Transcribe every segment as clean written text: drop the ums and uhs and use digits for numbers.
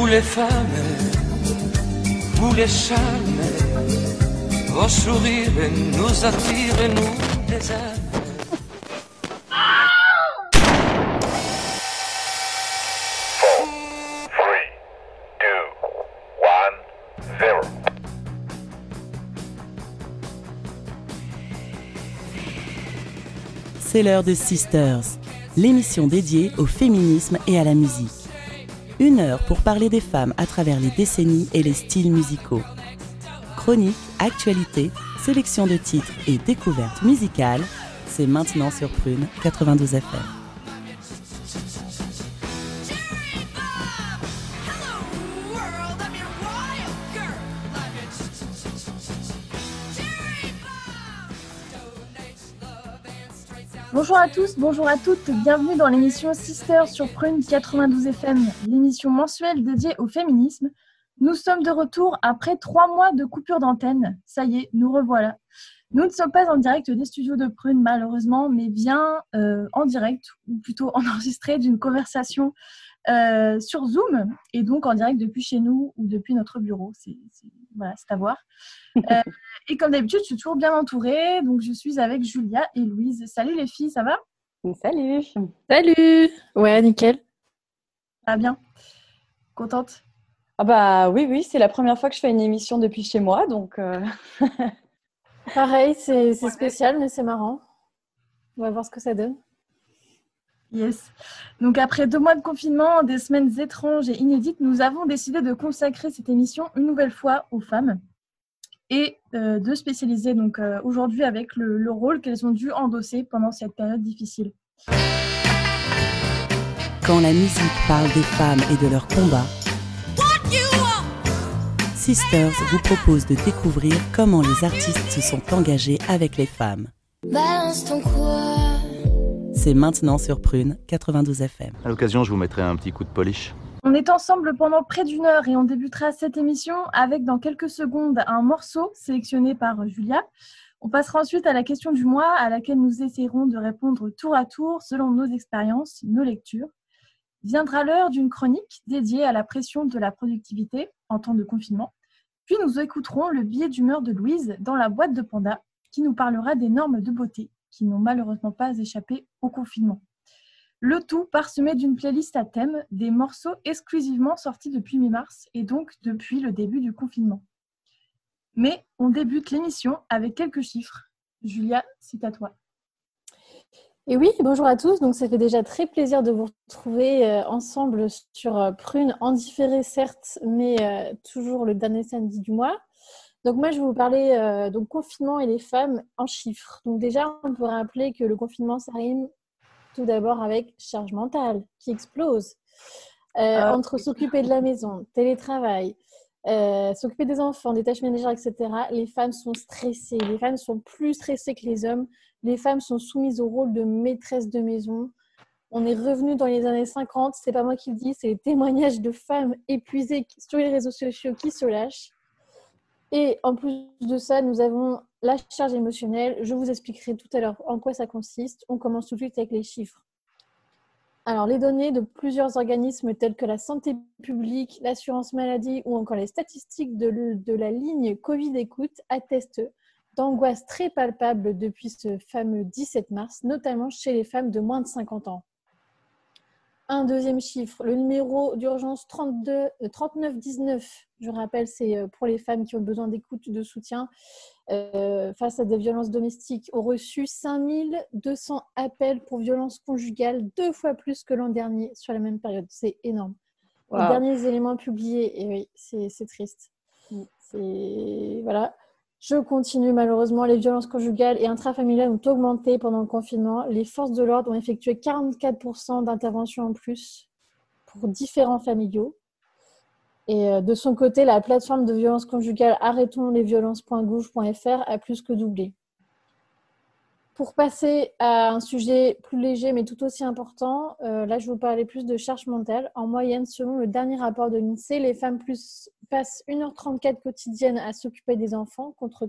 voulez femme, voulez charme, vos sourires nous attirent et nous désarment. C'est l'heure de Sisters, l'émission dédiée au féminisme et à la musique. Une heure pour parler des femmes à travers les décennies et les styles musicaux. Chroniques, actualités, sélection de titres et découvertes musicales, c'est maintenant sur Prune 92FM. Bonjour à tous, bonjour à toutes, bienvenue dans l'émission Sisters sur Prune 92FM, l'émission mensuelle dédiée au féminisme. Nous sommes de retour après 3 mois de coupure d'antenne, ça y est, nous revoilà. Nous ne sommes pas en direct des studios de Prune malheureusement, mais bien en direct, ou plutôt en enregistré d'une conversation sur Zoom, et donc en direct depuis chez nous ou depuis notre bureau, voilà, c'est à voir. Et comme d'habitude, je suis toujours bien entourée, donc je suis avec Julia et Louise. Salut les filles, ça va ? Salut ! Salut ! Ouais, nickel. Ça va bien ? Contente ? Ah bah oui, c'est la première fois que je fais une émission depuis chez moi, donc... Pareil, c'est spécial, mais c'est marrant. On va voir ce que ça donne. Yes. Donc après 2 mois de confinement, des semaines étranges et inédites, nous avons décidé de consacrer cette émission une nouvelle fois aux femmes et de spécialiser donc aujourd'hui avec le rôle qu'elles ont dû endosser pendant cette période difficile. Quand la musique parle des femmes et de leur combat, Sisters vous propose de découvrir comment les artistes se sont engagés avec les femmes. Balance ton quoi. C'est maintenant sur Prune 92FM. À l'occasion, je vous mettrai un petit coup de polish. On est ensemble pendant près d'1 heure et on débutera cette émission avec dans quelques secondes un morceau sélectionné par Julia. On passera ensuite à la question du mois à laquelle nous essaierons de répondre tour à tour selon nos expériences, nos lectures. Viendra l'heure d'une chronique dédiée à la pression de la productivité en temps de confinement. Puis nous écouterons le billet d'humeur de Louise dans la boîte de Panda qui nous parlera des normes de beauté qui n'ont malheureusement pas échappé au confinement. Le tout parsemé d'une playlist à thème, des morceaux exclusivement sortis depuis mi-mars et donc depuis le début du confinement. Mais on débute l'émission avec quelques chiffres. Julia, c'est à toi. Et oui, bonjour à tous. Donc ça fait déjà très plaisir de vous retrouver ensemble sur Prune, en différé certes, mais toujours le dernier samedi du mois. Donc moi, je vais vous parler donc confinement et les femmes en chiffres. Donc déjà, on peut rappeler que le confinement, ça rime tout d'abord avec charge mentale qui explose. Entre s'occuper de la maison, télétravail, s'occuper des enfants, des tâches ménagères, etc., les femmes sont stressées. Les femmes sont plus stressées que les hommes. Les femmes sont soumises au rôle de maîtresse de maison. On est revenu dans les années 50. C'est pas moi qui le dis, c'est les témoignages de femmes épuisées sur les réseaux sociaux qui se lâchent. Et en plus de ça, nous avons la charge émotionnelle. Je vous expliquerai tout à l'heure en quoi ça consiste. On commence tout de suite avec les chiffres. Alors, les données de plusieurs organismes tels que la santé publique, l'assurance maladie ou encore les statistiques de la ligne Covid Écoute attestent d'angoisse très palpable depuis ce fameux 17 mars, notamment chez les femmes de moins de 50 ans. Un deuxième chiffre, le numéro d'urgence 3919. Je rappelle, c'est pour les femmes qui ont besoin d'écoute, de soutien face à des violences domestiques. Ont reçu 5200 appels pour violences conjugales, 2 fois plus que l'an dernier sur la même période. C'est énorme. Wow. Les derniers éléments publiés, et oui, c'est triste. C'est... Voilà. Je continue malheureusement, les violences conjugales et intrafamiliales ont augmenté pendant le confinement. Les forces de l'ordre ont effectué 44% d'interventions en plus pour différents familiaux. Et de son côté, la plateforme de violences conjugales arretonslesviolences.gouv.fr a plus que doublé. Pour passer à un sujet plus léger mais tout aussi important, là je vous parlais plus de charge mentale. En moyenne, selon le dernier rapport de l'INSEE, les femmes passent 1h34 quotidienne à s'occuper des enfants contre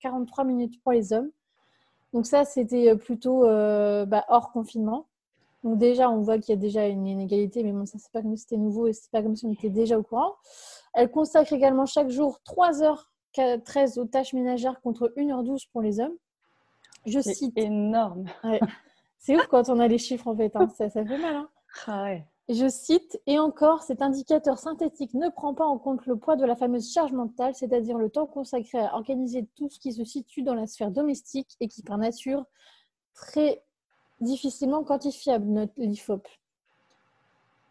43 minutes pour les hommes. Donc ça, c'était plutôt hors confinement. Donc déjà, on voit qu'il y a déjà une inégalité, mais bon, ça, c'est pas comme si c'était nouveau et c'est pas comme si on était déjà au courant. Elle consacre également chaque jour 3h13 aux tâches ménagères contre 1h12 pour les hommes. Je cite. C'est énorme. Ouais. C'est ouf quand on a les chiffres en fait, hein. Ça fait mal. Hein. Ah ouais. Je cite, et encore, cet indicateur synthétique ne prend pas en compte le poids de la fameuse charge mentale, c'est-à-dire le temps consacré à organiser tout ce qui se situe dans la sphère domestique et qui, par nature, très difficilement quantifiable, note l'IFOP.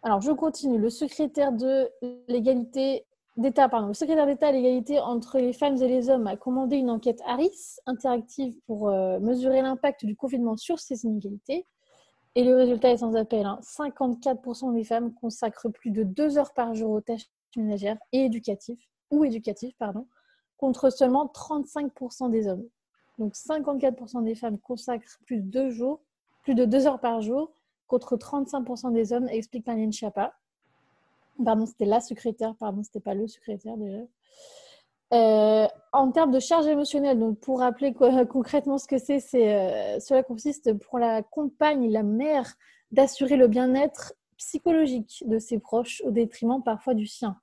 Alors, je continue. Le secrétaire d'État à l'égalité entre les femmes et les hommes a commandé une enquête Harris Interactive pour mesurer l'impact du confinement sur ces inégalités. Et le résultat est sans appel. Hein. 54% des femmes consacrent plus de 2 heures par jour aux tâches ménagères et éducatives, contre seulement 35% des hommes. Donc, 54% des femmes consacrent plus de 2 heures par jour contre 35% des hommes, explique Marlène Schiappa. Pardon, c'était la secrétaire. Pardon, c'était pas le secrétaire déjà. En termes de charge émotionnelle, donc pour rappeler concrètement ce que c'est cela consiste pour la compagne et la mère d'assurer le bien-être psychologique de ses proches au détriment parfois du sien.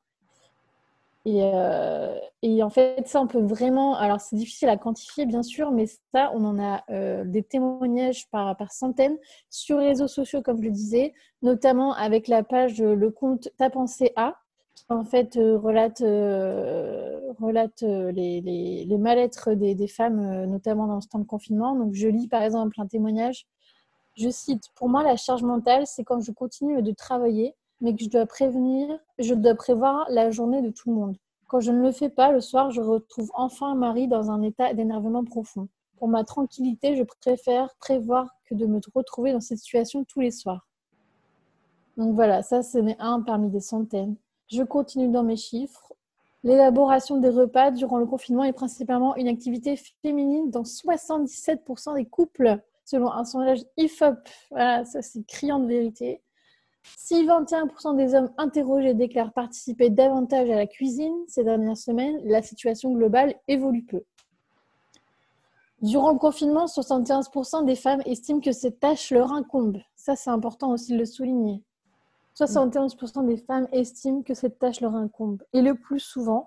Et en fait, ça, on peut vraiment... Alors, c'est difficile à quantifier, bien sûr, mais ça, on en a des témoignages par centaines sur les réseaux sociaux, comme je le disais, notamment avec la page Le Compte T'as pensé à, qui, en fait, relate les mal-être des femmes, notamment dans ce temps de confinement. Donc, je lis, par exemple, un témoignage. Je cite, « Pour moi, la charge mentale, c'est quand je continue de travailler, mais que je dois prévoir la journée de tout le monde. Quand je ne le fais pas, le soir, je retrouve enfin Marie dans un état d'énervement profond. Pour ma tranquillité, je préfère prévoir que de me retrouver dans cette situation tous les soirs. » Donc voilà, ça c'est un parmi des centaines. Je continue dans mes chiffres. L'élaboration des repas durant le confinement est principalement une activité féminine dans 77% des couples, selon un sondage IFOP. Voilà, ça c'est criant de vérité. Si 21% des hommes interrogés déclarent participer davantage à la cuisine ces dernières semaines, la situation globale évolue peu. Durant le confinement, 71% des femmes estiment que cette tâche leur incombe. Ça, c'est important aussi de le souligner. 71% des femmes estiment que cette tâche leur incombe. Et le plus souvent,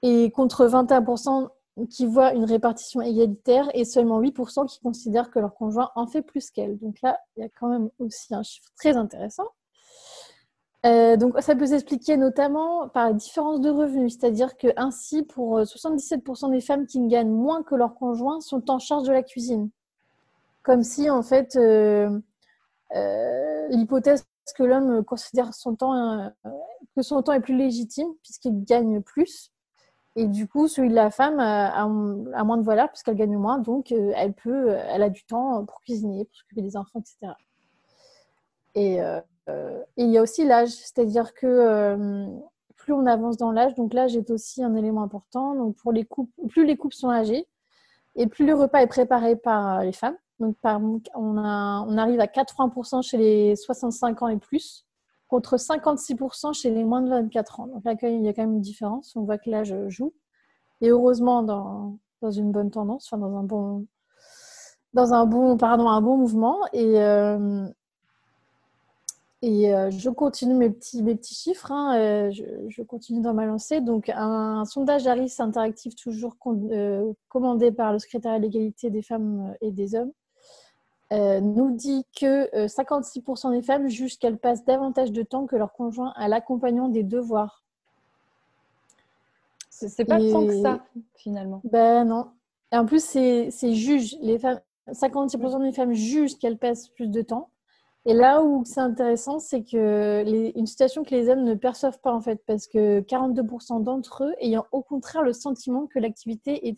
et contre 21% qui voient une répartition égalitaire et seulement 8% qui considèrent que leur conjoint en fait plus qu'elle. Donc là, il y a quand même aussi un chiffre très intéressant. Donc ça peut s'expliquer notamment par la différence de revenus, c'est-à-dire que ainsi, pour 77% des femmes qui ne gagnent moins que leur conjoint sont en charge de la cuisine. Comme si, en fait, l'hypothèse que l'homme considère que son temps est plus légitime puisqu'il gagne plus. Et du coup, celui de la femme a moins de valeur puisqu'elle gagne moins, donc elle a du temps pour cuisiner, pour s'occuper des enfants, etc. Et il y a aussi l'âge, c'est-à-dire que plus on avance dans l'âge, donc l'âge est aussi un élément important. Donc pour les couples, plus les couples sont âgés et plus le repas est préparé par les femmes. Donc on arrive à 80% chez les 65 ans et plus, contre 56% chez les moins de 24 ans. Donc là, il y a quand même une différence. On voit que l'âge joue. Et heureusement, dans une bonne tendance, enfin un bon mouvement. Et je continue mes petits chiffres. Hein. Je continue dans ma lancée. Donc, un sondage Harris Interactive, toujours commandé par le secrétaire à l'égalité des femmes et des hommes, nous dit que 56% des femmes jugent qu'elles passent davantage de temps que leur conjoint à l'accompagnement des devoirs. C'est pas tant que ça, finalement. Ben non. Et en plus, c'est juge. 56% des femmes jugent qu'elles passent plus de temps. Et là où c'est intéressant, c'est que une situation que les hommes ne perçoivent pas, en fait, parce que 42% d'entre eux ayant au contraire le sentiment que l'activité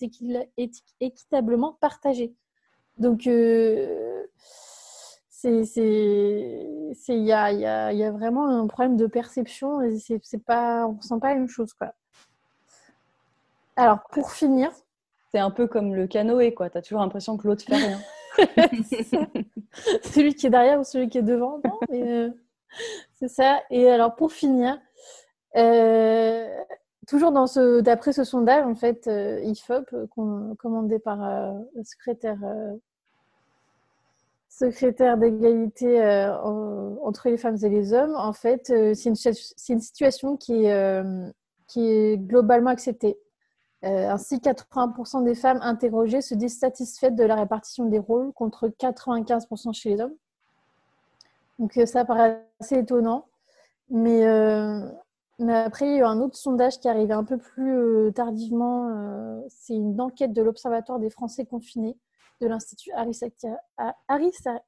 est équitablement partagée. Donc, il y a vraiment un problème de perception. Et c'est pas, on ne ressent pas la même chose, quoi. Alors, pour finir... C'est un peu comme le canoë, quoi. Tu as toujours l'impression que l'autre fait rien. C'est ça. Celui qui est derrière ou celui qui est devant. Non, mais c'est ça. Et alors, pour finir... Toujours d'après ce sondage, en fait, IFOP, commandé par le secrétaire secrétaire d'égalité entre les femmes et les hommes, en fait, c'est une situation qui est globalement acceptée. Ainsi, 80% des femmes interrogées se disent satisfaites de la répartition des rôles, contre 95% chez les hommes. Donc ça paraît assez étonnant. Mais après, il y a un autre sondage qui est arrivé un peu plus tardivement. C'est une enquête de l'Observatoire des Français confinés de l'Institut Harris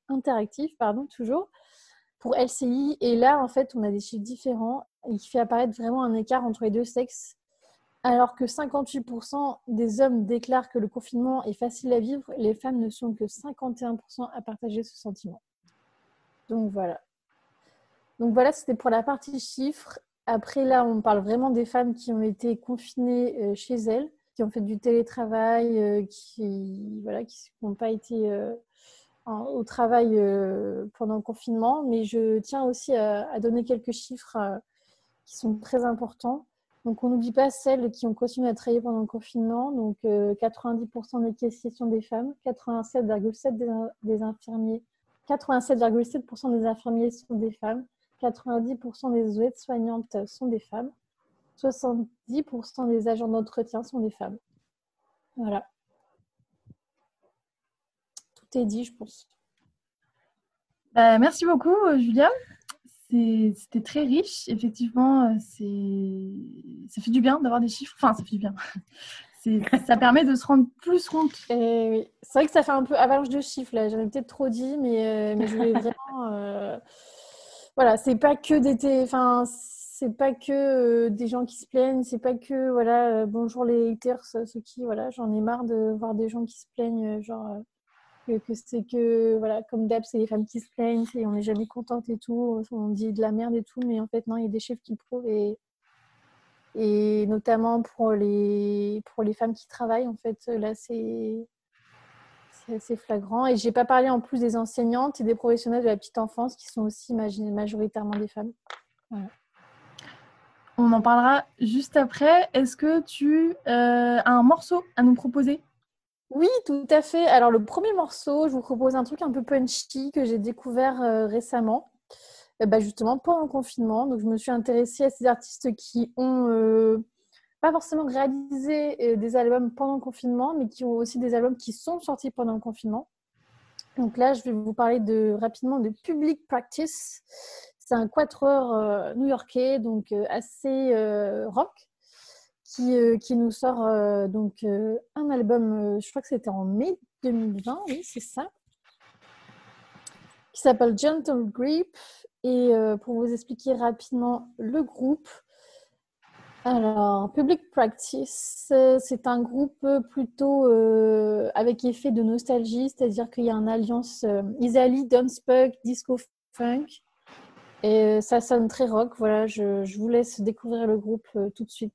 Interactive, toujours, pour LCI. Et là, en fait, on a des chiffres différents. Il fait apparaître vraiment un écart entre les deux sexes. Alors que 58% des hommes déclarent que le confinement est facile à vivre, les femmes ne sont que 51% à partager ce sentiment. Donc voilà, c'était pour la partie chiffres. Après, là, on parle vraiment des femmes qui ont été confinées chez elles, qui ont fait du télétravail, qui n'ont pas été au travail pendant le confinement. Mais je tiens aussi à donner quelques chiffres qui sont très importants. Donc, on n'oublie pas celles qui ont continué à travailler pendant le confinement. Donc, 90% des caissiers sont des femmes, 87,7% des infirmiers. 87,7% des infirmiers sont des femmes, 90% des aides-soignantes sont des femmes, 70% des agents d'entretien sont des femmes. Voilà. Tout est dit, je pense. Merci beaucoup, Julia. C'était très riche. Effectivement, ça fait du bien d'avoir des chiffres. Enfin, ça fait du bien. Ça permet de se rendre plus compte. Oui. C'est vrai que ça fait un peu avalanche de chiffres. Là. J'en ai peut-être trop dit, mais je voulais vraiment... Voilà, c'est pas que des gens qui se plaignent. C'est pas que, bonjour les haters, ceux qui... Voilà, j'en ai marre de voir des gens qui se plaignent, comme d'hab, c'est les femmes qui se plaignent, on n'est jamais contente et tout, on dit de la merde et tout, mais en fait, non, il y a des chiffres qui le prouvent et notamment pour les femmes qui travaillent, en fait, là, c'est assez flagrant. Et je n'ai pas parlé en plus des enseignantes et des professionnels de la petite enfance qui sont aussi majoritairement des femmes. Voilà. On en parlera juste après. Est-ce que tu as un morceau à nous proposer ? Oui, tout à fait. Alors, le premier morceau, je vous propose un truc un peu punchy que j'ai découvert récemment, justement pendant le confinement. Donc, je me suis intéressée à ces artistes qui ont pas forcément réalisé des albums pendant le confinement, mais qui ont aussi des albums qui sont sortis pendant le confinement. Donc là, je vais vous parler rapidement de Public Practice. C'est un quatuor new-yorkais, donc assez rock. Qui nous sort un album, je crois que c'était en mai 2020, oui, c'est ça, qui s'appelle Gentle Grip. Et pour vous expliquer rapidement le groupe, alors Public Practice, c'est un groupe plutôt avec effet de nostalgie, c'est-à-dire qu'il y a une alliance Isali, Dance Punk, Disco Funk, et ça sonne très rock. Voilà, je vous laisse découvrir le groupe tout de suite.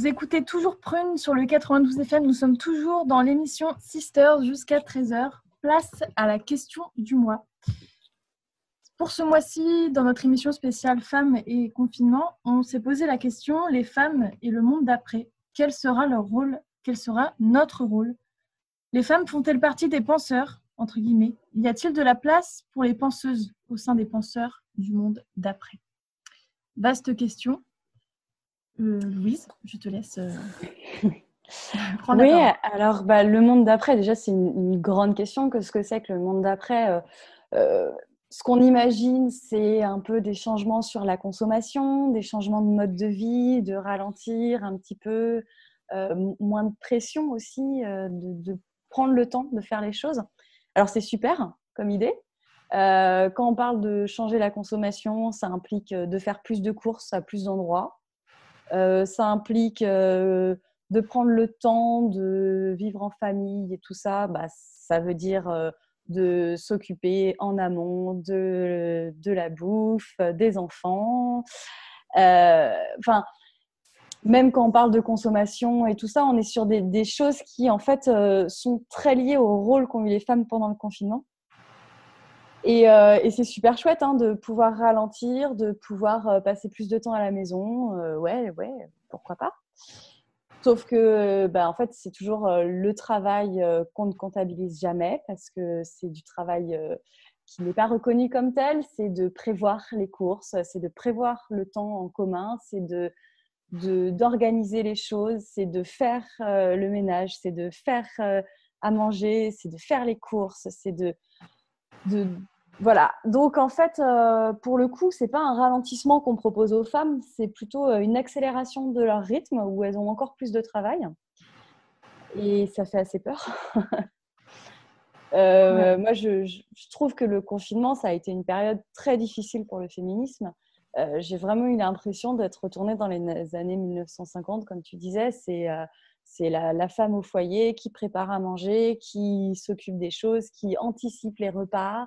Vous écoutez toujours Prune sur le 92FM. Nous sommes toujours dans l'émission Sisters jusqu'à 13h. Place à la question du mois. Pour ce mois-ci, dans notre émission spéciale Femmes et confinement, on s'est posé la question: les femmes et le monde d'après. Quel sera leur rôle? Quel sera notre rôle? Les femmes font-elles partie des penseurs, entre guillemets? Y a-t-il de la place pour les penseuses au sein des penseurs du monde d'après? Vaste question. Louise, je te laisse prendre la parole. Oui, alors le monde d'après, déjà, c'est une grande question. Que ce que c'est que le monde d'après? Ce qu'on imagine, c'est un peu des changements sur la consommation, des changements de mode de vie, de ralentir un petit peu, moins de pression aussi, de prendre le temps de faire les choses. Alors, c'est super comme idée. Quand on parle de changer la consommation, ça implique de faire plus de courses à plus d'endroits. Ça implique de prendre le temps de vivre en famille et tout ça. Ça veut dire de s'occuper en amont de la bouffe, des enfants. Même quand on parle de consommation et tout ça, on est sur des choses qui, en fait, sont très liées au rôle qu'ont eu les femmes pendant le confinement. Et c'est super chouette de pouvoir ralentir, de pouvoir passer plus de temps à la maison. Ouais, pourquoi pas. Sauf que, en fait, c'est toujours le travail qu'on ne comptabilise jamais, parce que c'est du travail qui n'est pas reconnu comme tel. C'est de prévoir les courses, c'est de prévoir le temps en commun, c'est d'organiser les choses, c'est de faire le ménage, c'est de faire à manger, c'est de faire les courses, c'est de... Voilà. Donc, en fait, pour le coup, c'est pas un ralentissement qu'on propose aux femmes, c'est plutôt une accélération de leur rythme où elles ont encore plus de travail. Et ça fait assez peur. Ouais. Moi, je trouve que le confinement, ça a été une période très difficile pour le féminisme. J'ai vraiment eu l'impression d'être retournée dans les années 1950, comme tu disais. C'est la femme au foyer qui prépare à manger, qui s'occupe des choses, qui anticipe les repas,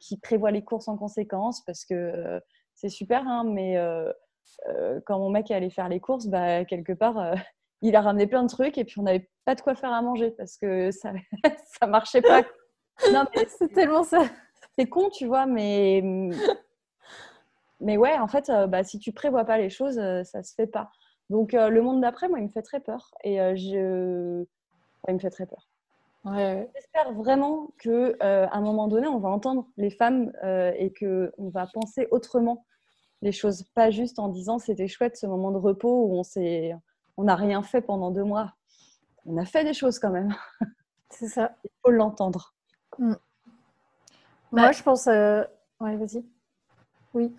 qui prévoit les courses en conséquence, parce que c'est super, mais quand mon mec est allé faire les courses, quelque part, il a ramené plein de trucs et puis on n'avait pas de quoi faire à manger parce que ça ne marchait pas. Non, mais c'est tellement ça. C'est con, tu vois, mais ouais, en fait, si tu ne prévois pas les choses, ça ne se fait pas. Donc, le monde d'après, moi, il me fait très peur. Et il me fait très peur. Ouais. J'espère vraiment qu'à un moment donné, on va entendre les femmes et qu'on va penser autrement les choses. Pas juste en disant « c'était chouette ce moment de repos où on n'a rien fait pendant 2 mois ». On a fait des choses quand même. C'est ça. Il faut l'entendre. Mmh. Moi, je pense… Ouais, vas-y. Oui.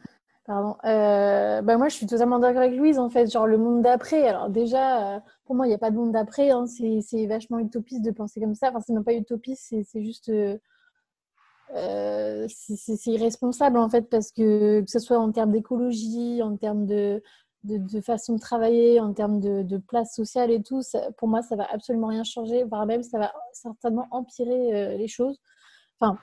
Pardon. Moi, je suis totalement d'accord avec Louise, en fait. Genre, le monde d'après. Alors déjà, pour moi, il n'y a pas de monde d'après. C'est vachement utopiste de penser comme ça. Enfin, c'est même pas utopiste, c'est juste... c'est irresponsable, en fait, parce que ce soit en termes d'écologie, en termes de façon de travailler, en termes de place sociale et tout, ça, pour moi, ça va absolument rien changer. Voire même, ça va certainement empirer les choses. Enfin...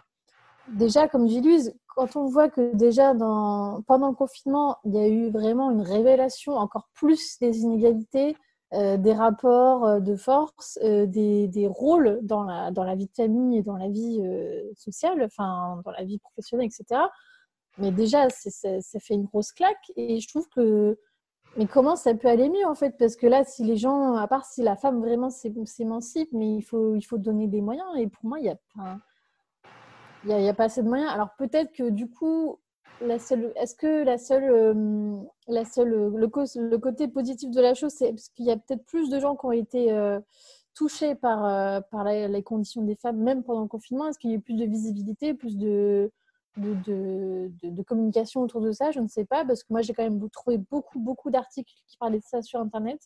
Déjà, comme dit Luz, quand on voit que déjà pendant le confinement, il y a eu vraiment une révélation encore plus des inégalités, des rapports de force, des rôles dans la vie de famille et dans la vie sociale, enfin dans la vie professionnelle, etc. Mais déjà, ça fait une grosse claque et je trouve que... Mais comment ça peut aller mieux en fait? Parce que là, si les gens, à part si la femme vraiment s'émancipe, mais il faut donner des moyens et pour moi, il y a... Il n'y a pas assez de moyens. Alors peut-être que du coup, le côté positif de la chose, c'est parce qu'il y a peut-être plus de gens qui ont été touchés par les conditions des femmes, même pendant le confinement. Est-ce qu'il y a eu plus de visibilité, plus de communication autour de ça? Je ne sais pas, parce que moi, j'ai quand même trouvé beaucoup d'articles qui parlaient de ça sur Internet,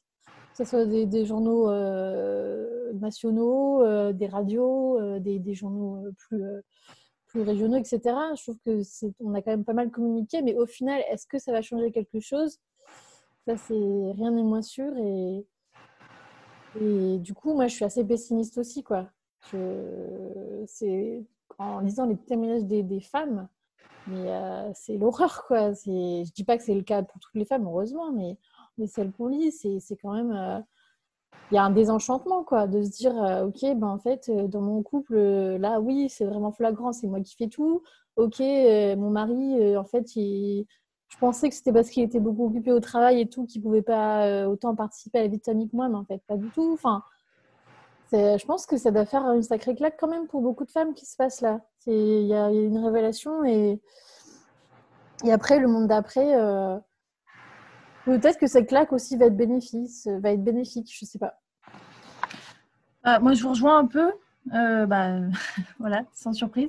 que ce soit des journaux nationaux, des radios, des journaux plus régionaux, etc. Je trouve qu'on a quand même pas mal communiqué, mais au final, est-ce que ça va changer quelque chose? Ça, rien n'est moins sûr. Et du coup, moi, je suis assez pessimiste aussi, quoi. En lisant les témoignages des femmes, mais c'est l'horreur, quoi. Je ne dis pas que c'est le cas pour toutes les femmes, heureusement, mais mais celle qu'on lit, c'est quand même... il y a un désenchantement, quoi, de se dire « Ok, ben, en fait, dans mon couple, là, oui, c'est vraiment flagrant, c'est moi qui fais tout. Ok, mon mari, en fait, je pensais que c'était parce qu'il était beaucoup occupé au travail et tout, qu'il ne pouvait pas autant participer à la vie de famille que moi, mais en fait, pas du tout. » Enfin, je pense que ça doit faire une sacrée claque quand même pour beaucoup de femmes qui se passe là. Il y a une révélation et après, le monde d'après... peut-être que cette claque aussi va être bénéfique, je ne sais pas. Moi, je vous rejoins un peu, voilà, sans surprise.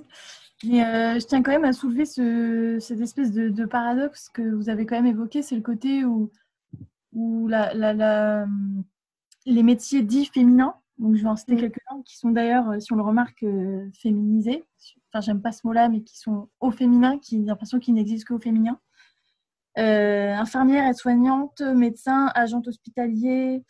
Mais je tiens quand même à soulever cette espèce de paradoxe que vous avez quand même évoqué, c'est le côté où les métiers dits féminins, donc je vais en citer quelques-uns, qui sont d'ailleurs, si on le remarque, féminisés. Enfin, j'aime pas ce mot-là, mais qui sont au féminin, qui ont l'impression qu'ils n'existent qu'au féminin. Infirmière, aide-soignante, médecin, agent hospitalier,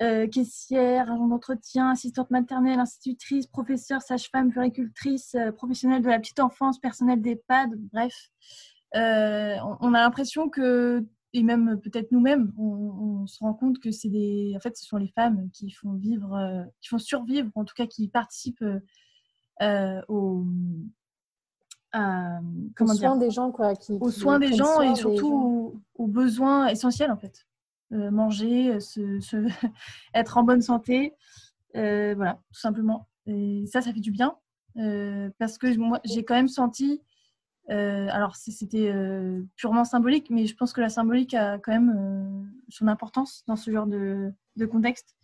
caissière, agent d'entretien, assistante maternelle, institutrice, professeure, sage-femme, puéricultrice, professionnelle de la petite enfance, personnel d'EHPAD, bref. On a l'impression que, et même peut-être nous-mêmes, on se rend compte que en fait, ce sont les femmes qui font vivre, qui font survivre, en tout cas qui participent aux soins des gens et surtout aux besoins essentiels en fait, manger, être en bonne santé, voilà, tout simplement. Et ça fait du bien parce que moi j'ai quand même senti, alors c'était purement symbolique, mais je pense que la symbolique a quand même son importance dans ce genre de contexte,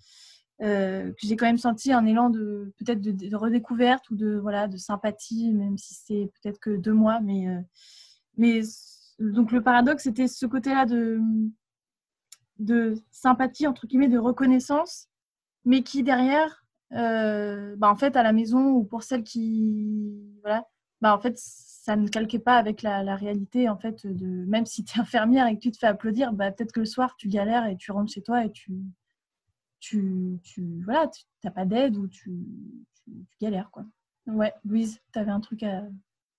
que j'ai quand même senti un élan de peut-être de redécouverte ou de sympathie, même si c'est peut-être que 2 mois, mais donc le paradoxe c'était ce côté-là de sympathie entre guillemets, de reconnaissance, mais qui derrière en fait à la maison ou pour celles qui en fait ça ne calquait pas avec la réalité en fait, de même si t'es infirmière et que tu te fais applaudir, peut-être que le soir tu galères et tu rentres chez toi et tu t'as pas d'aide ou tu galères, quoi. Ouais, Louise, t'avais un truc à...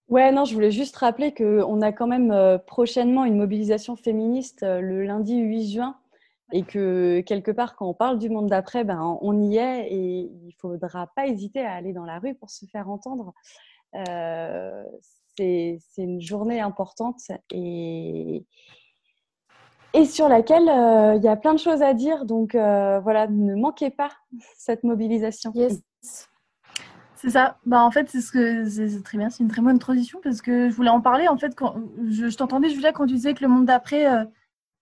Ouais, non, je voulais juste rappeler qu'on a quand même prochainement une mobilisation féministe le lundi 8 juin et que quelque part, quand on parle du monde d'après, on y est et il ne faudra pas hésiter à aller dans la rue pour se faire entendre. C'est une journée importante et sur laquelle il y a plein de choses à dire. Donc, voilà, ne manquez pas cette mobilisation. Yes. C'est ça. En fait, c'est très bien. C'est une très bonne transition parce que je voulais en parler. En fait, quand je t'entendais, Julia, quand tu disais que le monde d'après,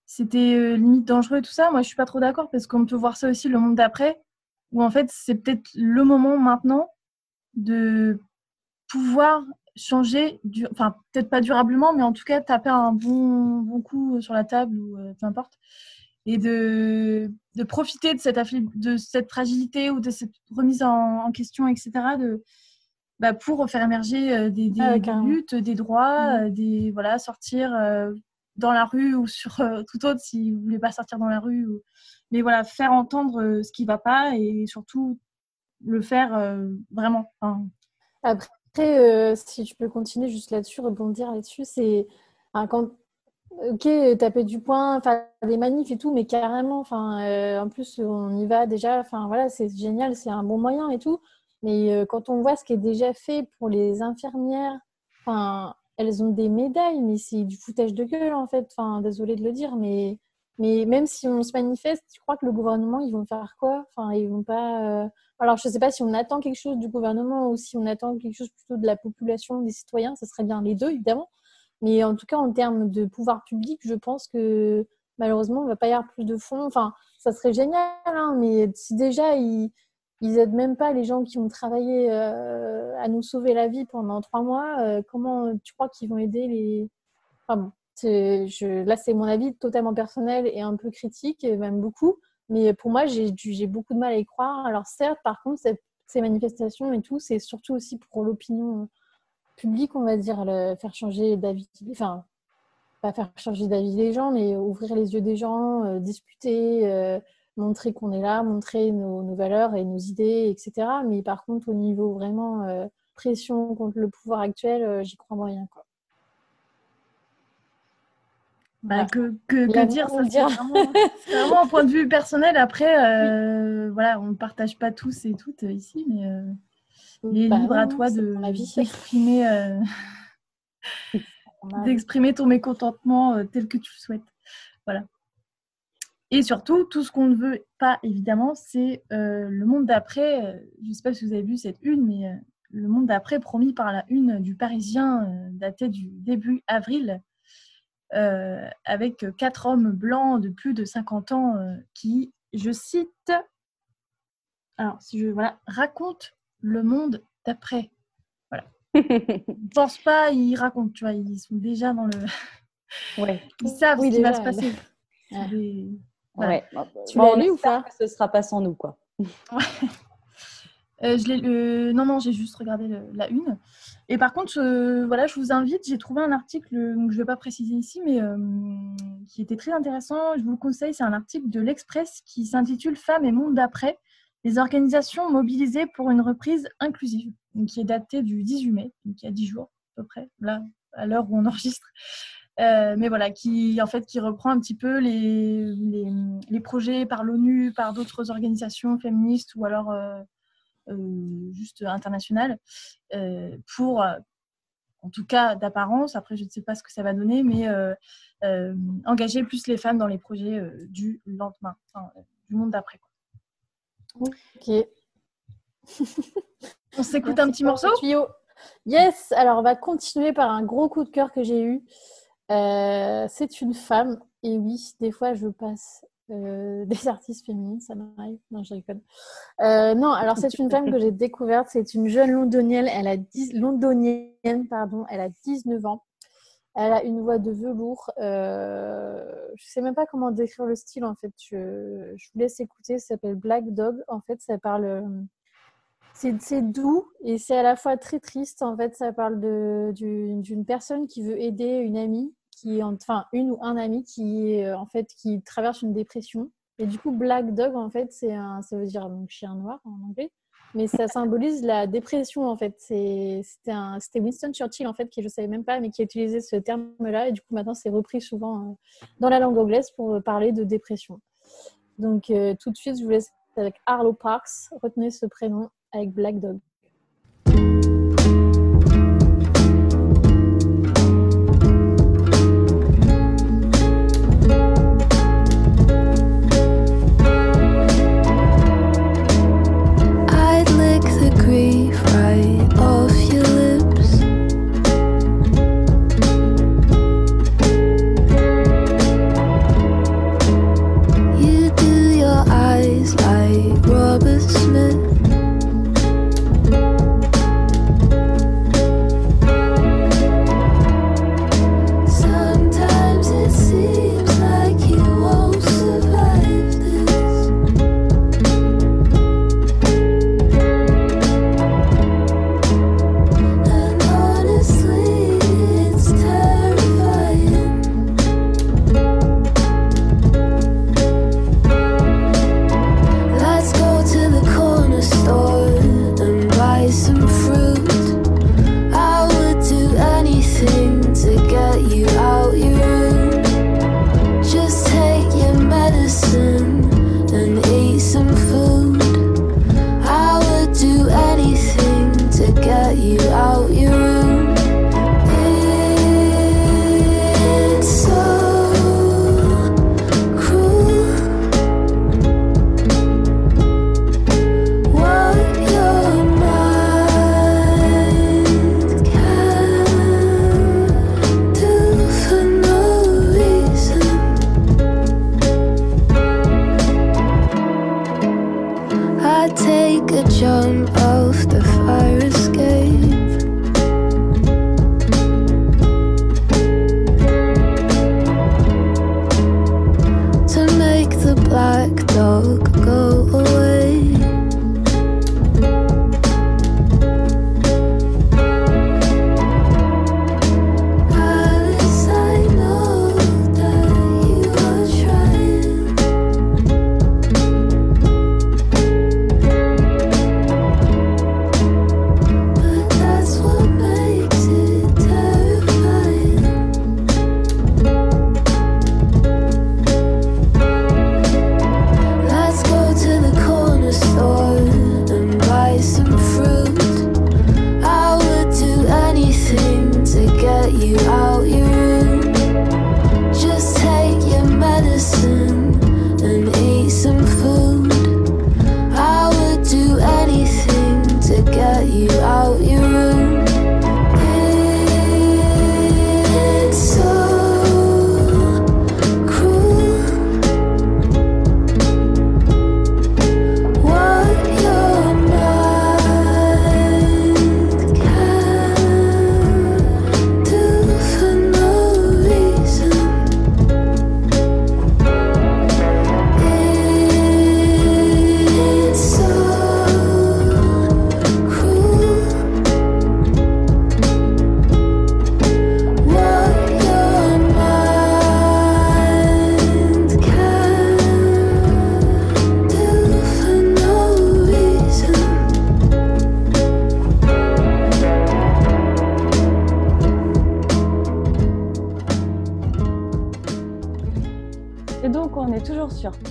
c'était limite dangereux et tout ça. Moi, je suis pas trop d'accord parce qu'on peut voir ça aussi, le monde d'après, où en fait, c'est peut-être le moment maintenant de pouvoir... changer, enfin peut-être pas durablement, mais en tout cas taper un bon coup sur la table ou peu importe, et de profiter de cette fragilité ou de cette remise en question, etc., pour faire émerger des luttes, des droits, sortir dans la rue ou sur tout autre si vous voulez pas sortir dans la rue, mais faire entendre ce qui va pas et surtout le faire vraiment. Hein. Après, si je peux continuer juste là-dessus, rebondir là-dessus, c'est quand taper du poing, faire des manifs et tout, mais carrément, en plus on y va déjà, c'est génial, c'est un bon moyen et tout, mais quand on voit ce qui est déjà fait pour les infirmières, elles ont des médailles, mais c'est du foutage de gueule en fait, désolée de le dire, mais même si on se manifeste, tu crois que le gouvernement, ils vont faire quoi ? Ils vont pas... Alors, je ne sais pas si on attend quelque chose du gouvernement ou si on attend quelque chose plutôt de la population, des citoyens. Ça serait bien les deux, évidemment. Mais en tout cas, en termes de pouvoir public, je pense que malheureusement, on ne va pas y avoir plus de fonds. Ça serait génial, hein, mais si déjà, ils n'aident même pas les gens qui ont travaillé à nous sauver la vie pendant 3 mois, comment tu crois qu'ils vont aider les... Là, c'est mon avis totalement personnel et un peu critique, et même beaucoup. Mais pour moi, j'ai beaucoup de mal à y croire. Alors certes, par contre, ces manifestations et tout, c'est surtout aussi pour l'opinion publique, on va dire, faire changer d'avis. Enfin, pas faire changer d'avis des gens, mais ouvrir les yeux des gens, discuter, montrer qu'on est là, montrer nos valeurs et nos idées, etc. Mais par contre, au niveau vraiment pression contre le pouvoir actuel, j'y crois moyen, quoi. Bah, que dire, ça c'est vraiment un point de vue personnel. Après, voilà, on ne partage pas tous et toutes ici, mais il est libre à toi de t'exprimer, d'exprimer ton mécontentement tel que tu le souhaites. Voilà. Et surtout, tout ce qu'on ne veut pas, évidemment, c'est le monde d'après. Je ne sais pas si vous avez vu cette une, mais le monde d'après promis par la une du Parisien, datée du début avril. Avec 4 hommes blancs de plus de 50 ans qui, je cite, alors si je racontent le monde d'après. Voilà. Je pense pas, ils racontent, tu vois, ils sont déjà dans le. Ouais. Ils savent ce qui va se passer. Ouais. Tu l'as lu ou pas ? Ce sera pas sans nous, quoi. Je l'ai, non, j'ai juste regardé la une. Et par contre, je vous invite, j'ai trouvé un article, donc je ne vais pas préciser ici, mais qui était très intéressant. Je vous le conseille, c'est un article de l'Express qui s'intitule « Femmes et monde d'après, les organisations mobilisées pour une reprise inclusive », qui est daté du 18 mai, donc il y a 10 jours à peu près, là, à l'heure où on enregistre. Mais voilà, qui reprend un petit peu les projets par l'ONU, par d'autres organisations féministes ou alors... juste international pour en tout cas d'apparence, après je ne sais pas ce que ça va donner, mais engager plus les femmes dans les projets du lendemain, du monde d'après, quoi. Ok. On s'écoute un petit morceau. Yes, alors on va continuer par un gros coup de cœur que j'ai eu, c'est une femme, et oui, des fois je passe des artistes féminines, ça m'arrive. Non, je rigole. Alors c'est une femme que j'ai découverte, c'est une jeune londonienne, elle a 19 ans. Elle a une voix de velours. Je sais même pas comment décrire le style, en fait. Je vous laisse écouter, ça s'appelle Black Dog. En fait, ça parle... c'est doux et c'est à la fois très triste. En fait, ça parle d'une personne qui veut aider une amie, une ou un ami qui traverse une dépression. Et du coup, Black Dog, en fait, ça veut dire donc chien noir en anglais, mais ça symbolise la dépression, en fait. C'était Winston Churchill, en fait, qui je savais même pas, mais qui utilisait ce terme-là. Et du coup, maintenant, c'est repris souvent dans la langue anglaise pour parler de dépression. Donc, tout de suite, je vous laisse avec Arlo Parks. Retenez ce prénom, avec Black Dog.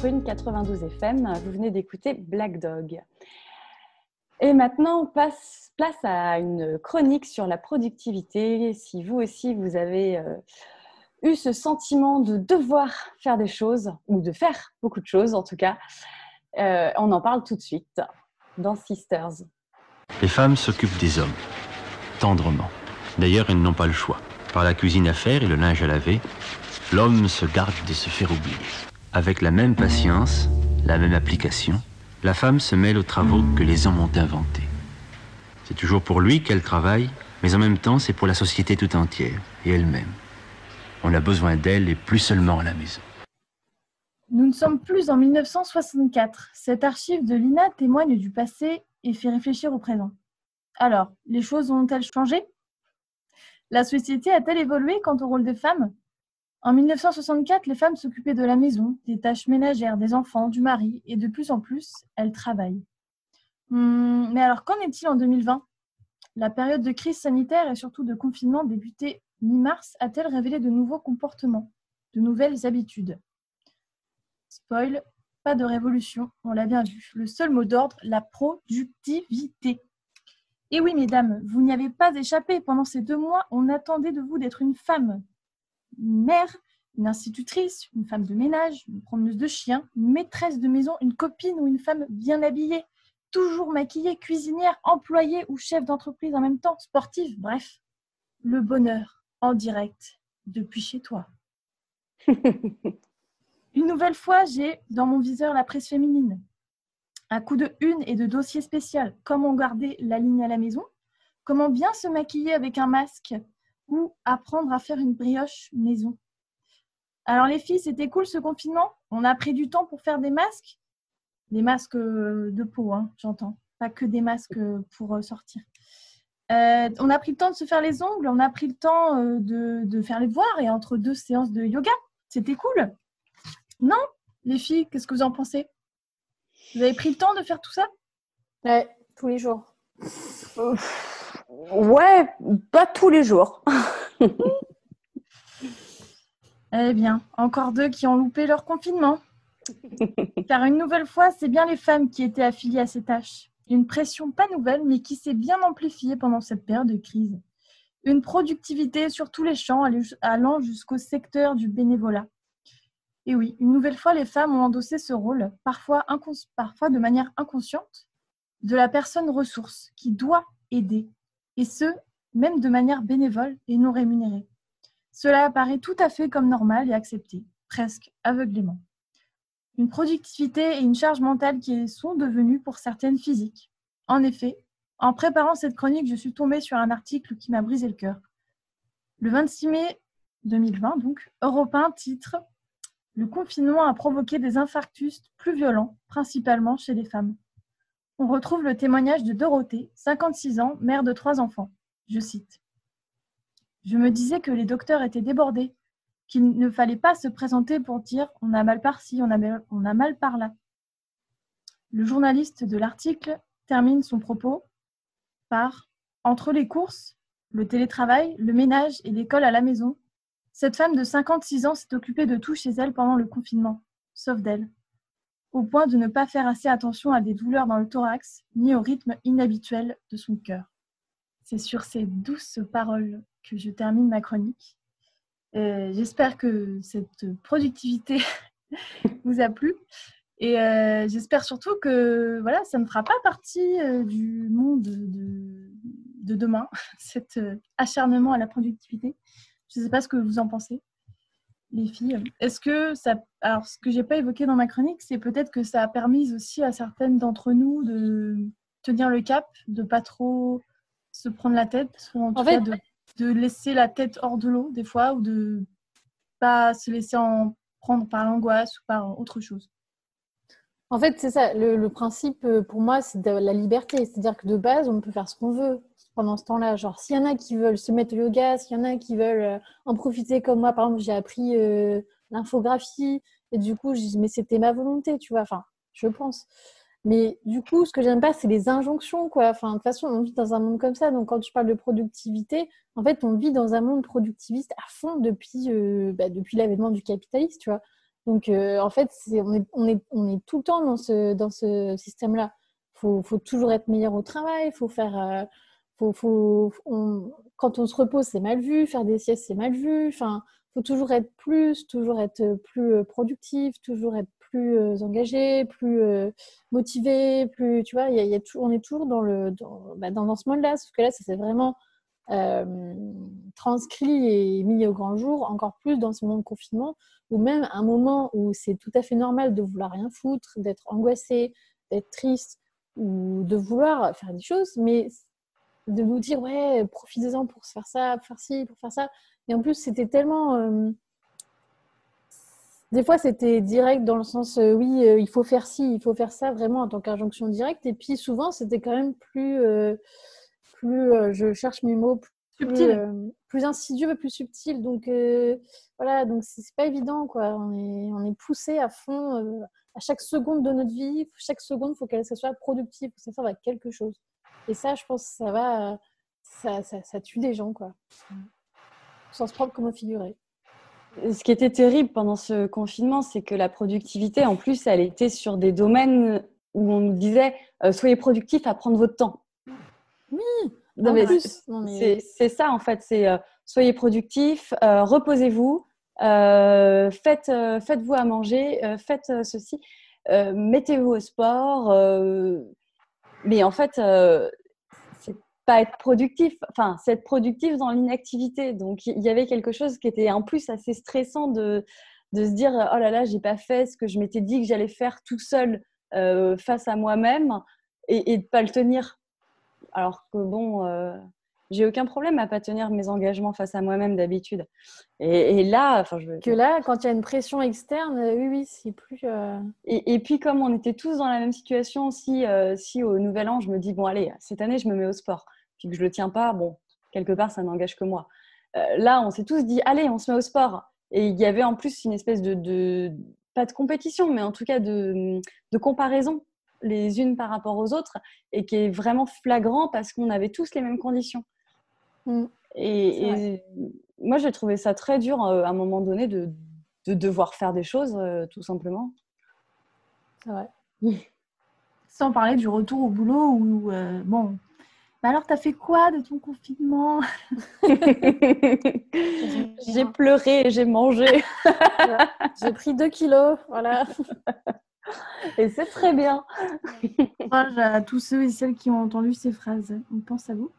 Prune 92FM, vous venez d'écouter Black Dog. Et maintenant, on passe place à une chronique sur la productivité. Si vous aussi, vous avez eu ce sentiment de devoir faire des choses, ou de faire beaucoup de choses en tout cas, on en parle tout de suite dans Sisters. Les femmes s'occupent des hommes, tendrement. D'ailleurs, elles n'ont pas le choix. Par la cuisine à faire et le linge à laver, l'homme se garde de se faire oublier. Avec la même patience, la même application, la femme se mêle aux travaux que les hommes ont inventés. C'est toujours pour lui qu'elle travaille, mais en même temps, c'est pour la société tout entière et elle-même. On a besoin d'elle et plus seulement à la maison. Nous ne sommes plus en 1964. Cette archive de l'INA témoigne du passé et fait réfléchir au présent. Alors, les choses ont-elles changé ? La société a-t-elle évolué quant au rôle des femmes ? En 1964, les femmes s'occupaient de la maison, des tâches ménagères, des enfants, du mari, et de plus en plus, elles travaillent. Mais alors, qu'en est-il en 2020 ? La période de crise sanitaire et surtout de confinement débutée mi-mars a-t-elle révélé de nouveaux comportements, de nouvelles habitudes ? Spoil, pas de révolution, on l'a bien vu. Le seul mot d'ordre, la productivité. Et oui, mesdames, vous n'y avez pas échappé. Pendant ces 2 mois, on attendait de vous d'être une femme. Une mère, une institutrice, une femme de ménage, une promeneuse de chiens, une maîtresse de maison, une copine ou une femme bien habillée, toujours maquillée, cuisinière, employée ou chef d'entreprise en même temps, sportive, bref. Le bonheur en direct depuis chez toi. Une nouvelle fois, j'ai dans mon viseur la presse féminine. Un coup de une et de dossier spécial. Comment garder la ligne à la maison ? Comment bien se maquiller avec un masque ? Ou apprendre à faire une brioche maison. Alors les filles, c'était cool ce confinement. On a pris du temps pour faire des masques de peau, hein, j'entends, pas que des masques pour sortir. On a pris le temps de se faire les ongles, on a pris le temps de faire les devoirs et entre 2 séances de yoga, c'était cool. Non, les filles, qu'est-ce que vous en pensez ? Vous avez pris le temps de faire tout ça ? Ouais, tous les jours. Ouf. Ouais, pas tous les jours. Eh bien, encore 2 qui ont loupé leur confinement. Car une nouvelle fois, c'est bien les femmes qui étaient affiliées à ces tâches. Une pression pas nouvelle, mais qui s'est bien amplifiée pendant cette période de crise. Une productivité sur tous les champs, allant jusqu'au secteur du bénévolat. Et oui, une nouvelle fois, les femmes ont endossé ce rôle, parfois de manière inconsciente, de la personne ressource qui doit aider, et ce, même de manière bénévole et non rémunérée. Cela apparaît tout à fait comme normal et accepté, presque aveuglément. Une productivité et une charge mentale qui sont devenues pour certaines physiques. En effet, en préparant cette chronique, je suis tombée sur un article qui m'a brisé le cœur. Le 26 mai 2020, donc, Europe 1 titre « Le confinement a provoqué des infarctus plus violents, principalement chez les femmes ». On retrouve le témoignage de Dorothée, 56 ans, mère de 3 enfants. Je cite. « Je me disais que les docteurs étaient débordés, qu'il ne fallait pas se présenter pour dire « on a mal par-ci, on a mal par-là ». Le journaliste de l'article termine son propos par « Entre les courses, le télétravail, le ménage et l'école à la maison, cette femme de 56 ans s'est occupée de tout chez elle pendant le confinement, sauf d'elle. » au point de ne pas faire assez attention à des douleurs dans le thorax, ni au rythme inhabituel de son cœur. C'est sur ces douces paroles que je termine ma chronique. J'espère que cette productivité vous a plu. Et j'espère surtout que voilà, ça ne fera pas partie du monde de demain, cet acharnement à la productivité. Je ne sais pas ce que vous en pensez. Les filles, est-ce que ça... Alors, ce que j'ai pas évoqué dans ma chronique, c'est peut-être que ça a permis aussi à certaines d'entre nous de tenir le cap, de pas trop se prendre la tête, ou en tout cas de laisser la tête hors de l'eau des fois, ou de pas se laisser en prendre par l'angoisse ou par autre chose. En fait, c'est ça. Le principe, pour moi, c'est de la liberté. C'est-à-dire que de base, on peut faire ce qu'on veut. Pendant ce temps-là, genre s'il y en a qui veulent se mettre au yoga, s'il y en a qui veulent en profiter comme moi, par exemple j'ai appris l'infographie et du coup je dis mais c'était ma volonté, tu vois, enfin je pense. Mais du coup ce que j'aime pas c'est les injonctions quoi, enfin de toute façon on vit dans un monde comme ça, donc quand je parle de productivité, en fait on vit dans un monde productiviste à fond depuis l'avènement du capitalisme, tu vois. Donc, en fait, on est tout le temps dans ce système-là. Faut toujours être meilleur au travail, faut faire... quand on se repose, c'est mal vu, faire des siestes, c'est mal vu. Enfin, faut toujours être plus productif, toujours être plus engagé, plus motivé, plus... Tu vois, on est toujours dans ce monde-là, sauf que là, ça c'est vraiment... transcrit et mis au grand jour, encore plus dans ce moment de confinement, ou même un moment où c'est tout à fait normal de vouloir rien foutre, d'être angoissé, d'être triste, ou de vouloir faire des choses, mais de nous dire ouais, profitez-en pour faire ça, pour faire ci, pour faire ça. Et en plus, c'était tellement des fois c'était direct dans le sens oui, il faut faire ci, il faut faire ça, vraiment en tant qu'injonction directe. Et puis souvent c'était quand même plus je cherche mes mots, plus insidieux et plus subtil. Donc voilà, donc c'est pas évident quoi. On est poussé à fond à chaque seconde de notre vie. Chaque seconde, faut qu'elle soit productive, faut que ça serve à quelque chose. Et ça, je pense, ça tue des gens quoi. Au sens propre comme au figuré. Ce qui était terrible pendant ce confinement, c'est que la productivité, en plus, elle était sur des domaines où on nous disait soyez productifs à prendre votre temps. Oui, non, mais c'est ça en fait, c'est soyez productifs, reposez-vous, faites-vous à manger, faites ceci, mettez-vous au sport, mais en fait, c'est pas être productif, enfin, c'est être productif dans l'inactivité. Donc, il y avait quelque chose qui était en plus assez stressant de se dire oh là là, j'ai pas fait ce que je m'étais dit que j'allais faire tout seul face à moi-même et de pas le tenir. Alors que bon, j'ai aucun problème à ne pas tenir mes engagements face à moi-même d'habitude. Et là, enfin, que là, quand il y a une pression externe, oui, c'est plus. Et puis comme on était tous dans la même situation, si au Nouvel An, je me dis bon, allez, cette année, je me mets au sport, puis que je le tiens pas, bon, quelque part, ça n'engage que moi. Là, on s'est tous dit allez, on se met au sport. Et il y avait en plus une espèce de pas de compétition, mais en tout cas de comparaison les unes par rapport aux autres et qui est vraiment flagrant parce qu'on avait tous les mêmes conditions. Mmh. Et moi, j'ai trouvé ça très dur à un moment donné de devoir faire des choses, tout simplement. C'est vrai. Oui. Sans parler du retour au boulot où, bon, bah alors, t'as fait quoi de ton confinement ? J'ai pleuré et j'ai mangé. Voilà. J'ai pris 2 kilos, voilà. Et c'est très bien. À tous ceux et celles qui ont entendu ces phrases, on pense à vous.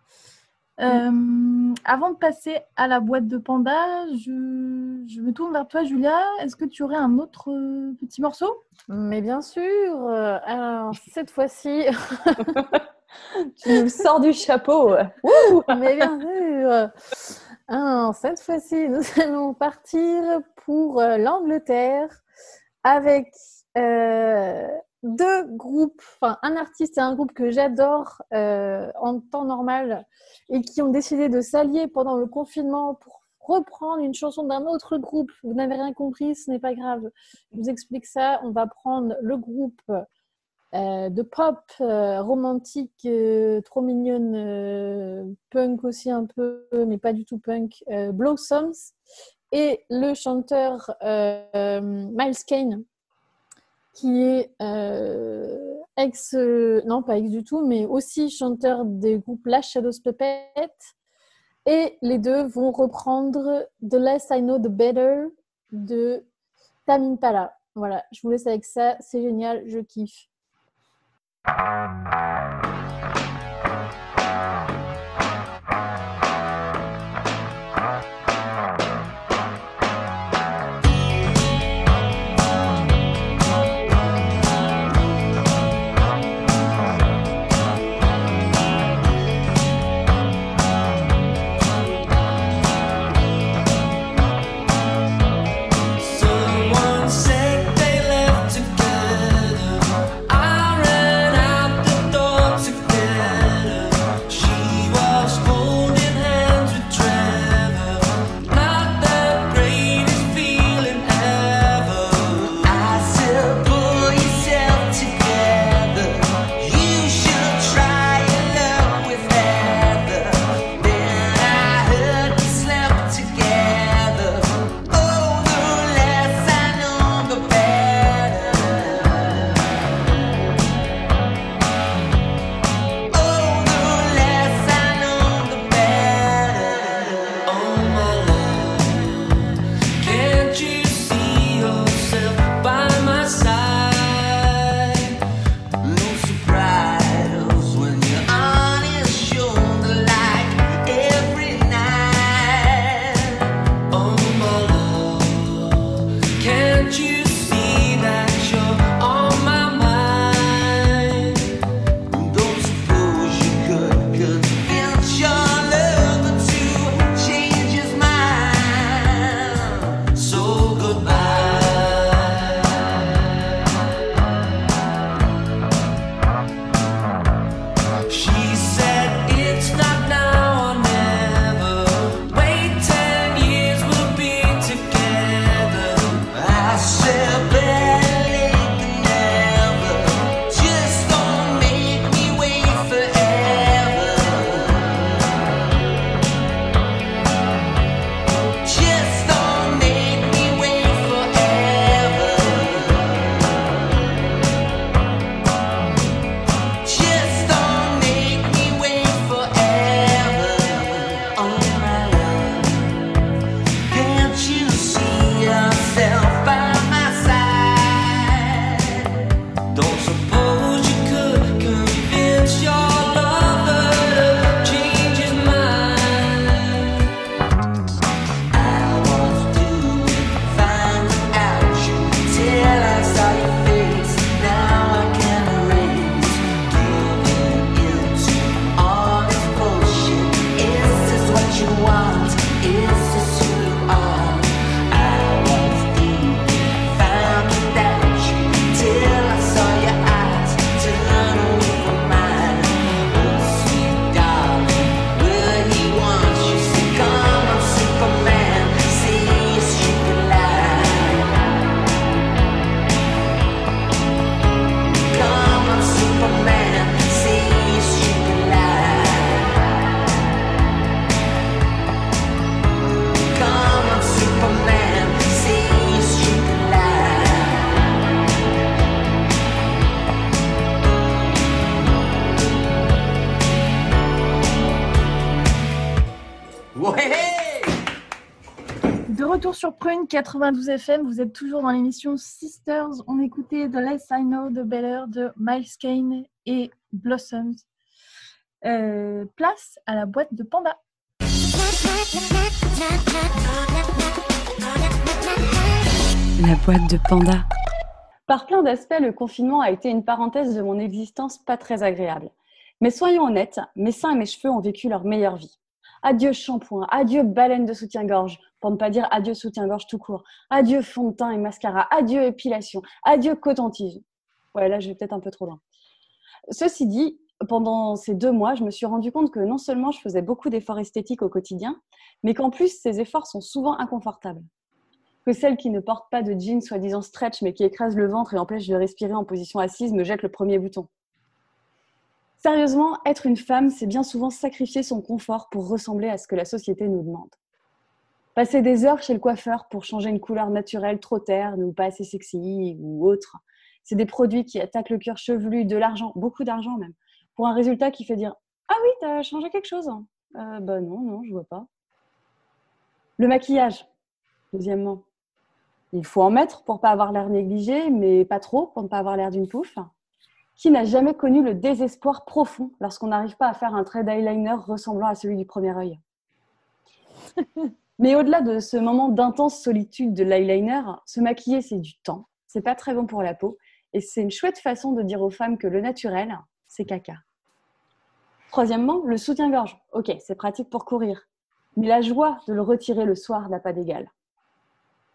Avant de passer à la boîte de panda, je me tourne vers toi, Julia. Est-ce que tu aurais un autre petit morceau ? Mais bien sûr. Alors, cette fois-ci, tu nous sors du chapeau. Ouh, mais bien sûr. Alors, cette fois-ci, nous allons partir pour l'Angleterre avec... 2 groupes, enfin un artiste et un groupe que j'adore en temps normal et qui ont décidé de s'allier pendant le confinement pour reprendre une chanson d'un autre groupe. Vous n'avez rien compris, ce n'est pas grave. Je vous explique ça. On va prendre le groupe de pop romantique, trop mignonne, punk aussi un peu, mais pas du tout punk, Blossoms, et le chanteur Miles Kane, qui est non pas ex du tout, mais aussi chanteur des groupes The Shadows Puppets. Et les deux vont reprendre The Less I Know The Better de Tame Impala. Voilà, je vous laisse avec ça, c'est génial, je kiffe. sur Prune 92FM, vous êtes toujours dans l'émission Sisters. On écoutait The Less I Know The Better de Miles Kane et Blossoms. Place à la boîte de Panda. La boîte de Panda. Par plein d'aspects, le confinement a été une parenthèse de mon existence pas très agréable. Mais soyons honnêtes, mes seins et mes cheveux ont vécu leur meilleure vie. Adieu shampoing, adieu baleine de soutien-gorge, pour ne pas dire adieu soutien-gorge tout court, adieu fond de teint et mascara, adieu épilation, adieu coton-tige. Ouais, là, je vais peut-être un peu trop loin. Ceci dit, pendant ces 2 mois, je me suis rendu compte que non seulement je faisais beaucoup d'efforts esthétiques au quotidien, mais qu'en plus, ces efforts sont souvent inconfortables. Que celles qui ne portent pas de jeans soi-disant stretch, mais qui écrasent le ventre et empêchent de respirer en position assise, me jettent le premier bouton. Sérieusement, être une femme, c'est bien souvent sacrifier son confort pour ressembler à ce que la société nous demande. Passer des heures chez le coiffeur pour changer une couleur naturelle trop terne ou pas assez sexy ou autre, c'est des produits qui attaquent le cuir chevelu, de l'argent, beaucoup d'argent même, pour un résultat qui fait dire « Ah oui, t'as changé quelque chose hein. »« Bah non, je vois pas. » Le maquillage, deuxièmement. Il faut en mettre pour ne pas avoir l'air négligé, mais pas trop pour ne pas avoir l'air d'une pouffe. Qui n'a jamais connu le désespoir profond lorsqu'on n'arrive pas à faire un trait d'eyeliner ressemblant à celui du premier œil? Mais au-delà de ce moment d'intense solitude de l'eyeliner, se maquiller, c'est du temps, c'est pas très bon pour la peau, et c'est une chouette façon de dire aux femmes que le naturel, c'est caca. Troisièmement, le soutien-gorge. Ok, c'est pratique pour courir, mais la joie de le retirer le soir n'a pas d'égal.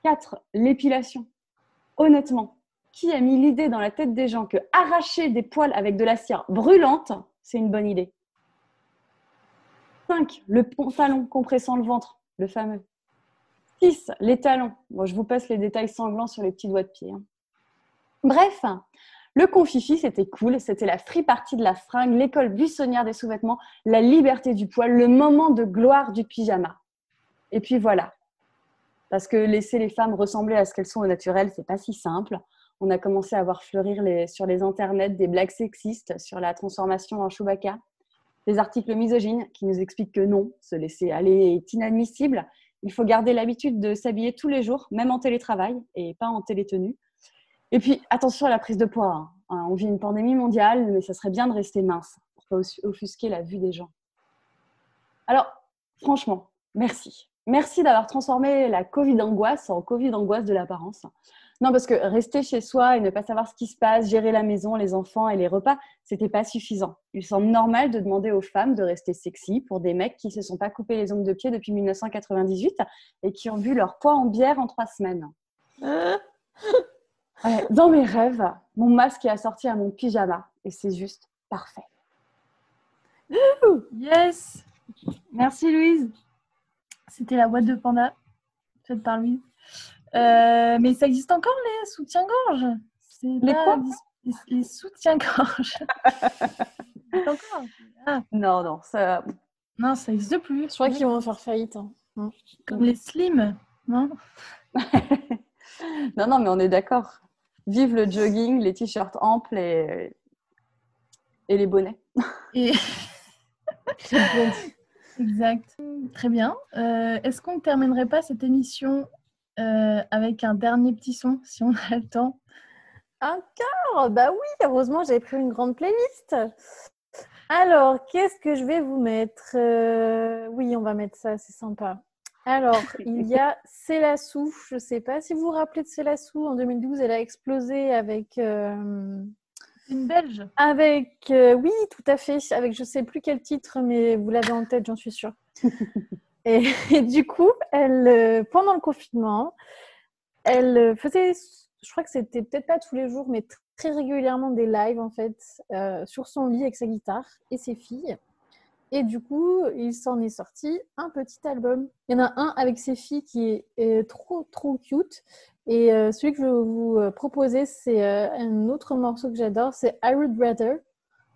4. L'épilation. Honnêtement, qui a mis l'idée dans la tête des gens que arracher des poils avec de la cire brûlante, c'est une bonne idée? 5. Le pantalon compressant le ventre, le fameux. 6. Les talons. Bon, je vous passe les détails sanglants sur les petits doigts de pied. Hein. Bref, le confifi, c'était cool. C'était la free party de la fringue, l'école buissonnière des sous-vêtements, la liberté du poil, le moment de gloire du pyjama. Et puis voilà. Parce que laisser les femmes ressembler à ce qu'elles sont au naturel, c'est pas si simple. On a commencé à voir fleurir sur les internets des blagues sexistes sur la transformation en Chewbacca, des articles misogynes qui nous expliquent que non, se laisser aller est inadmissible. Il faut garder l'habitude de s'habiller tous les jours, même en télétravail et pas en télétenue. Et puis, attention à la prise de poids. On vit une pandémie mondiale, mais ça serait bien de rester mince pour pas offusquer la vue des gens. Alors, franchement, merci. Merci d'avoir transformé la Covid angoisse en Covid angoisse de l'apparence. Non, parce que rester chez soi et ne pas savoir ce qui se passe, gérer la maison, les enfants et les repas, c'était pas suffisant. Il semble normal de demander aux femmes de rester sexy pour des mecs qui se sont pas coupés les ongles de pied depuis 1998 et qui ont bu leur poids en bière en 3 semaines. Ouais, dans mes rêves, mon masque est assorti à mon pyjama et c'est juste parfait. Yes! Merci Louise. C'était la boîte de Panda, faite par Louise. Mais ça existe encore les soutiens-gorge? Les quoi? Les soutiens-gorge. Encore ah. Non, ça. Non, ça existe plus. Je crois qu'ils vont faire faillite. Hein. Comme les slims, non? Non, mais on est d'accord. Vive le jogging, les t-shirts amples et les bonnets. Et... Exact. Très bien. Est-ce qu'on ne terminerait pas cette émission avec un dernier petit son, si on a le temps? Encore? Bah oui, heureusement, j'ai pris une grande playlist. Alors, qu'est-ce que je vais vous mettre? Oui, on va mettre ça, c'est sympa. Alors, il y a Célassou. Je ne sais pas si vous vous rappelez de Célassou. En 2012, elle a explosé avec... Une Belge? Avec, oui, tout à fait. Avec je ne sais plus quel titre, mais vous l'avez en tête, j'en suis sûre. Et du coup, elle, pendant le confinement, elle faisait, je crois que c'était peut-être pas tous les jours, mais très régulièrement des lives, en fait, sur son lit avec sa guitare et ses filles. Et du coup, il s'en est sorti un petit album. Il y en a un avec ses filles qui est trop, trop cute. Et celui que je vais vous proposer, c'est un autre morceau que j'adore, c'est I Would Rather.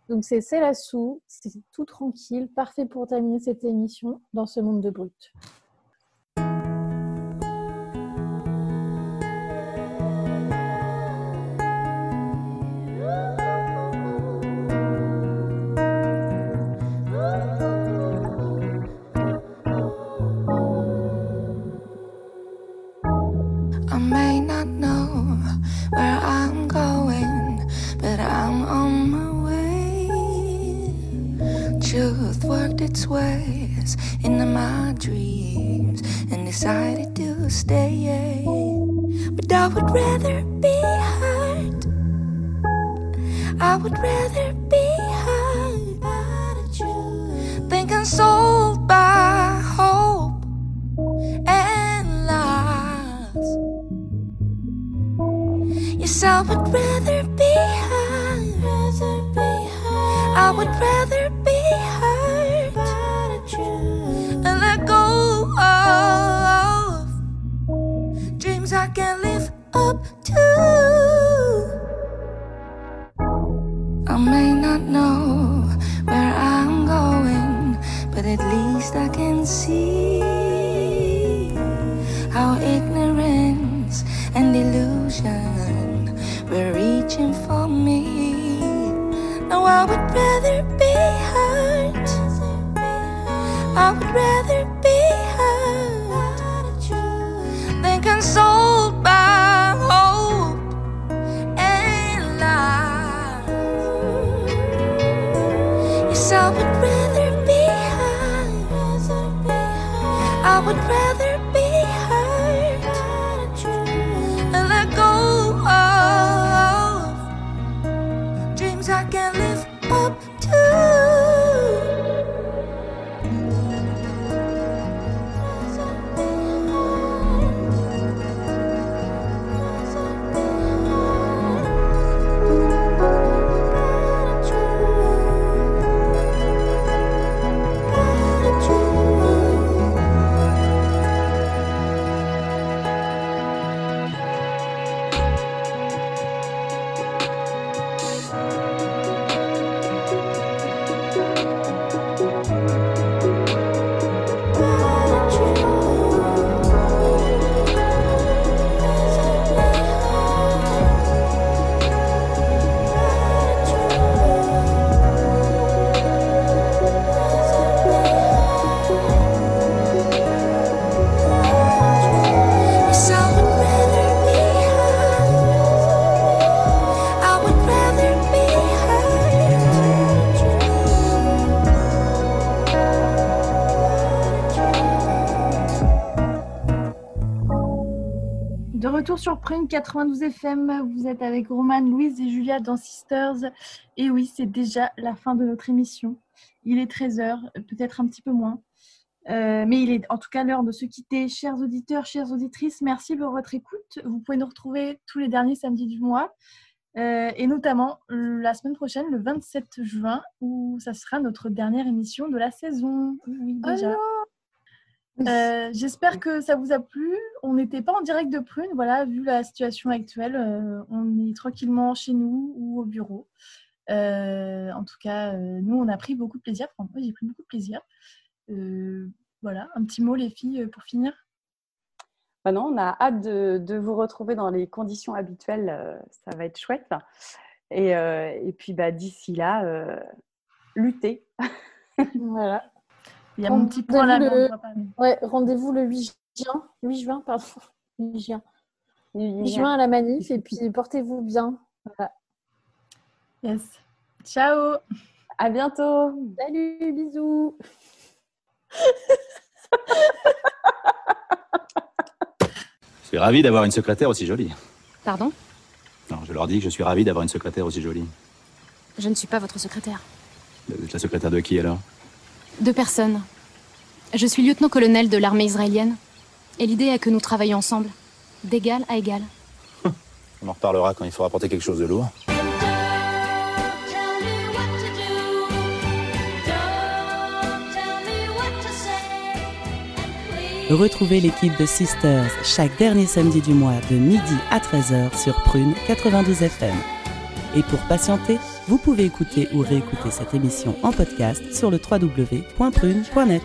Donc c'est Selah Sue, c'est tout tranquille, parfait pour terminer cette émission dans ce monde de brutes. I'm on my way. Truth worked its ways into my dreams and decided to stay. But I would rather be hurt. I would rather be hurt by the truth. Think I'm sold by hope and lies. Yes, I would rather be hurt. Rather be hurt. I would rather be hurt by the truth and let go of dreams I can't live up to. I may not know where I'm going, but at least I can see how ignorance and delusion were reaching for me. Now I would rather be hurt. I would rather be hurt than consoled by hope and lies. I would rather be hurt. I would rather be hurt and let go of dreams I can't live up to. Sur Prune 92FM, vous êtes avec Roman, Louise et Julia dans Sisters. Et oui, c'est déjà la fin de notre émission. Il est 13h, peut-être un petit peu moins. Mais il est en tout cas l'heure de se quitter. Chers auditeurs, chères auditrices, merci pour votre écoute. Vous pouvez nous retrouver tous les derniers samedis du mois. Et notamment la semaine prochaine, le 27 juin, où ça sera notre dernière émission de la saison. Oui, déjà. Oh j'espère que ça vous a plu. On n'était pas en direct de Prune, voilà, vu la situation actuelle, on est tranquillement chez nous ou au bureau. En tout cas, nous, on a pris beaucoup de plaisir. Enfin, moi, j'ai pris beaucoup de plaisir. Voilà, un petit mot, les filles, pour finir. Bah non, on a hâte de vous retrouver dans les conditions habituelles. Ça va être chouette. Et puis, bah, d'ici là, lutter. Voilà. Il y a mon petit point là. Ouais, rendez-vous le 8 juin, 8 juin à la manif, et puis portez-vous bien. Voilà. Yes. Ciao. À bientôt. Salut, bisous. Je suis ravie d'avoir une secrétaire aussi jolie. Pardon ? Non, je leur dis que je suis ravie d'avoir une secrétaire aussi jolie. Je ne suis pas votre secrétaire. Vous êtes la secrétaire de qui alors ? De personne. Je suis lieutenant-colonel de l'armée israélienne. Et l'idée est que nous travaillons ensemble, d'égal à égal. On en reparlera quand il faudra porter quelque chose de lourd. Retrouvez l'équipe de Sisters chaque dernier samedi du mois de midi à 13h sur Prune 92 FM. Et pour patienter, vous pouvez écouter ou réécouter cette émission en podcast sur le www.prune.net.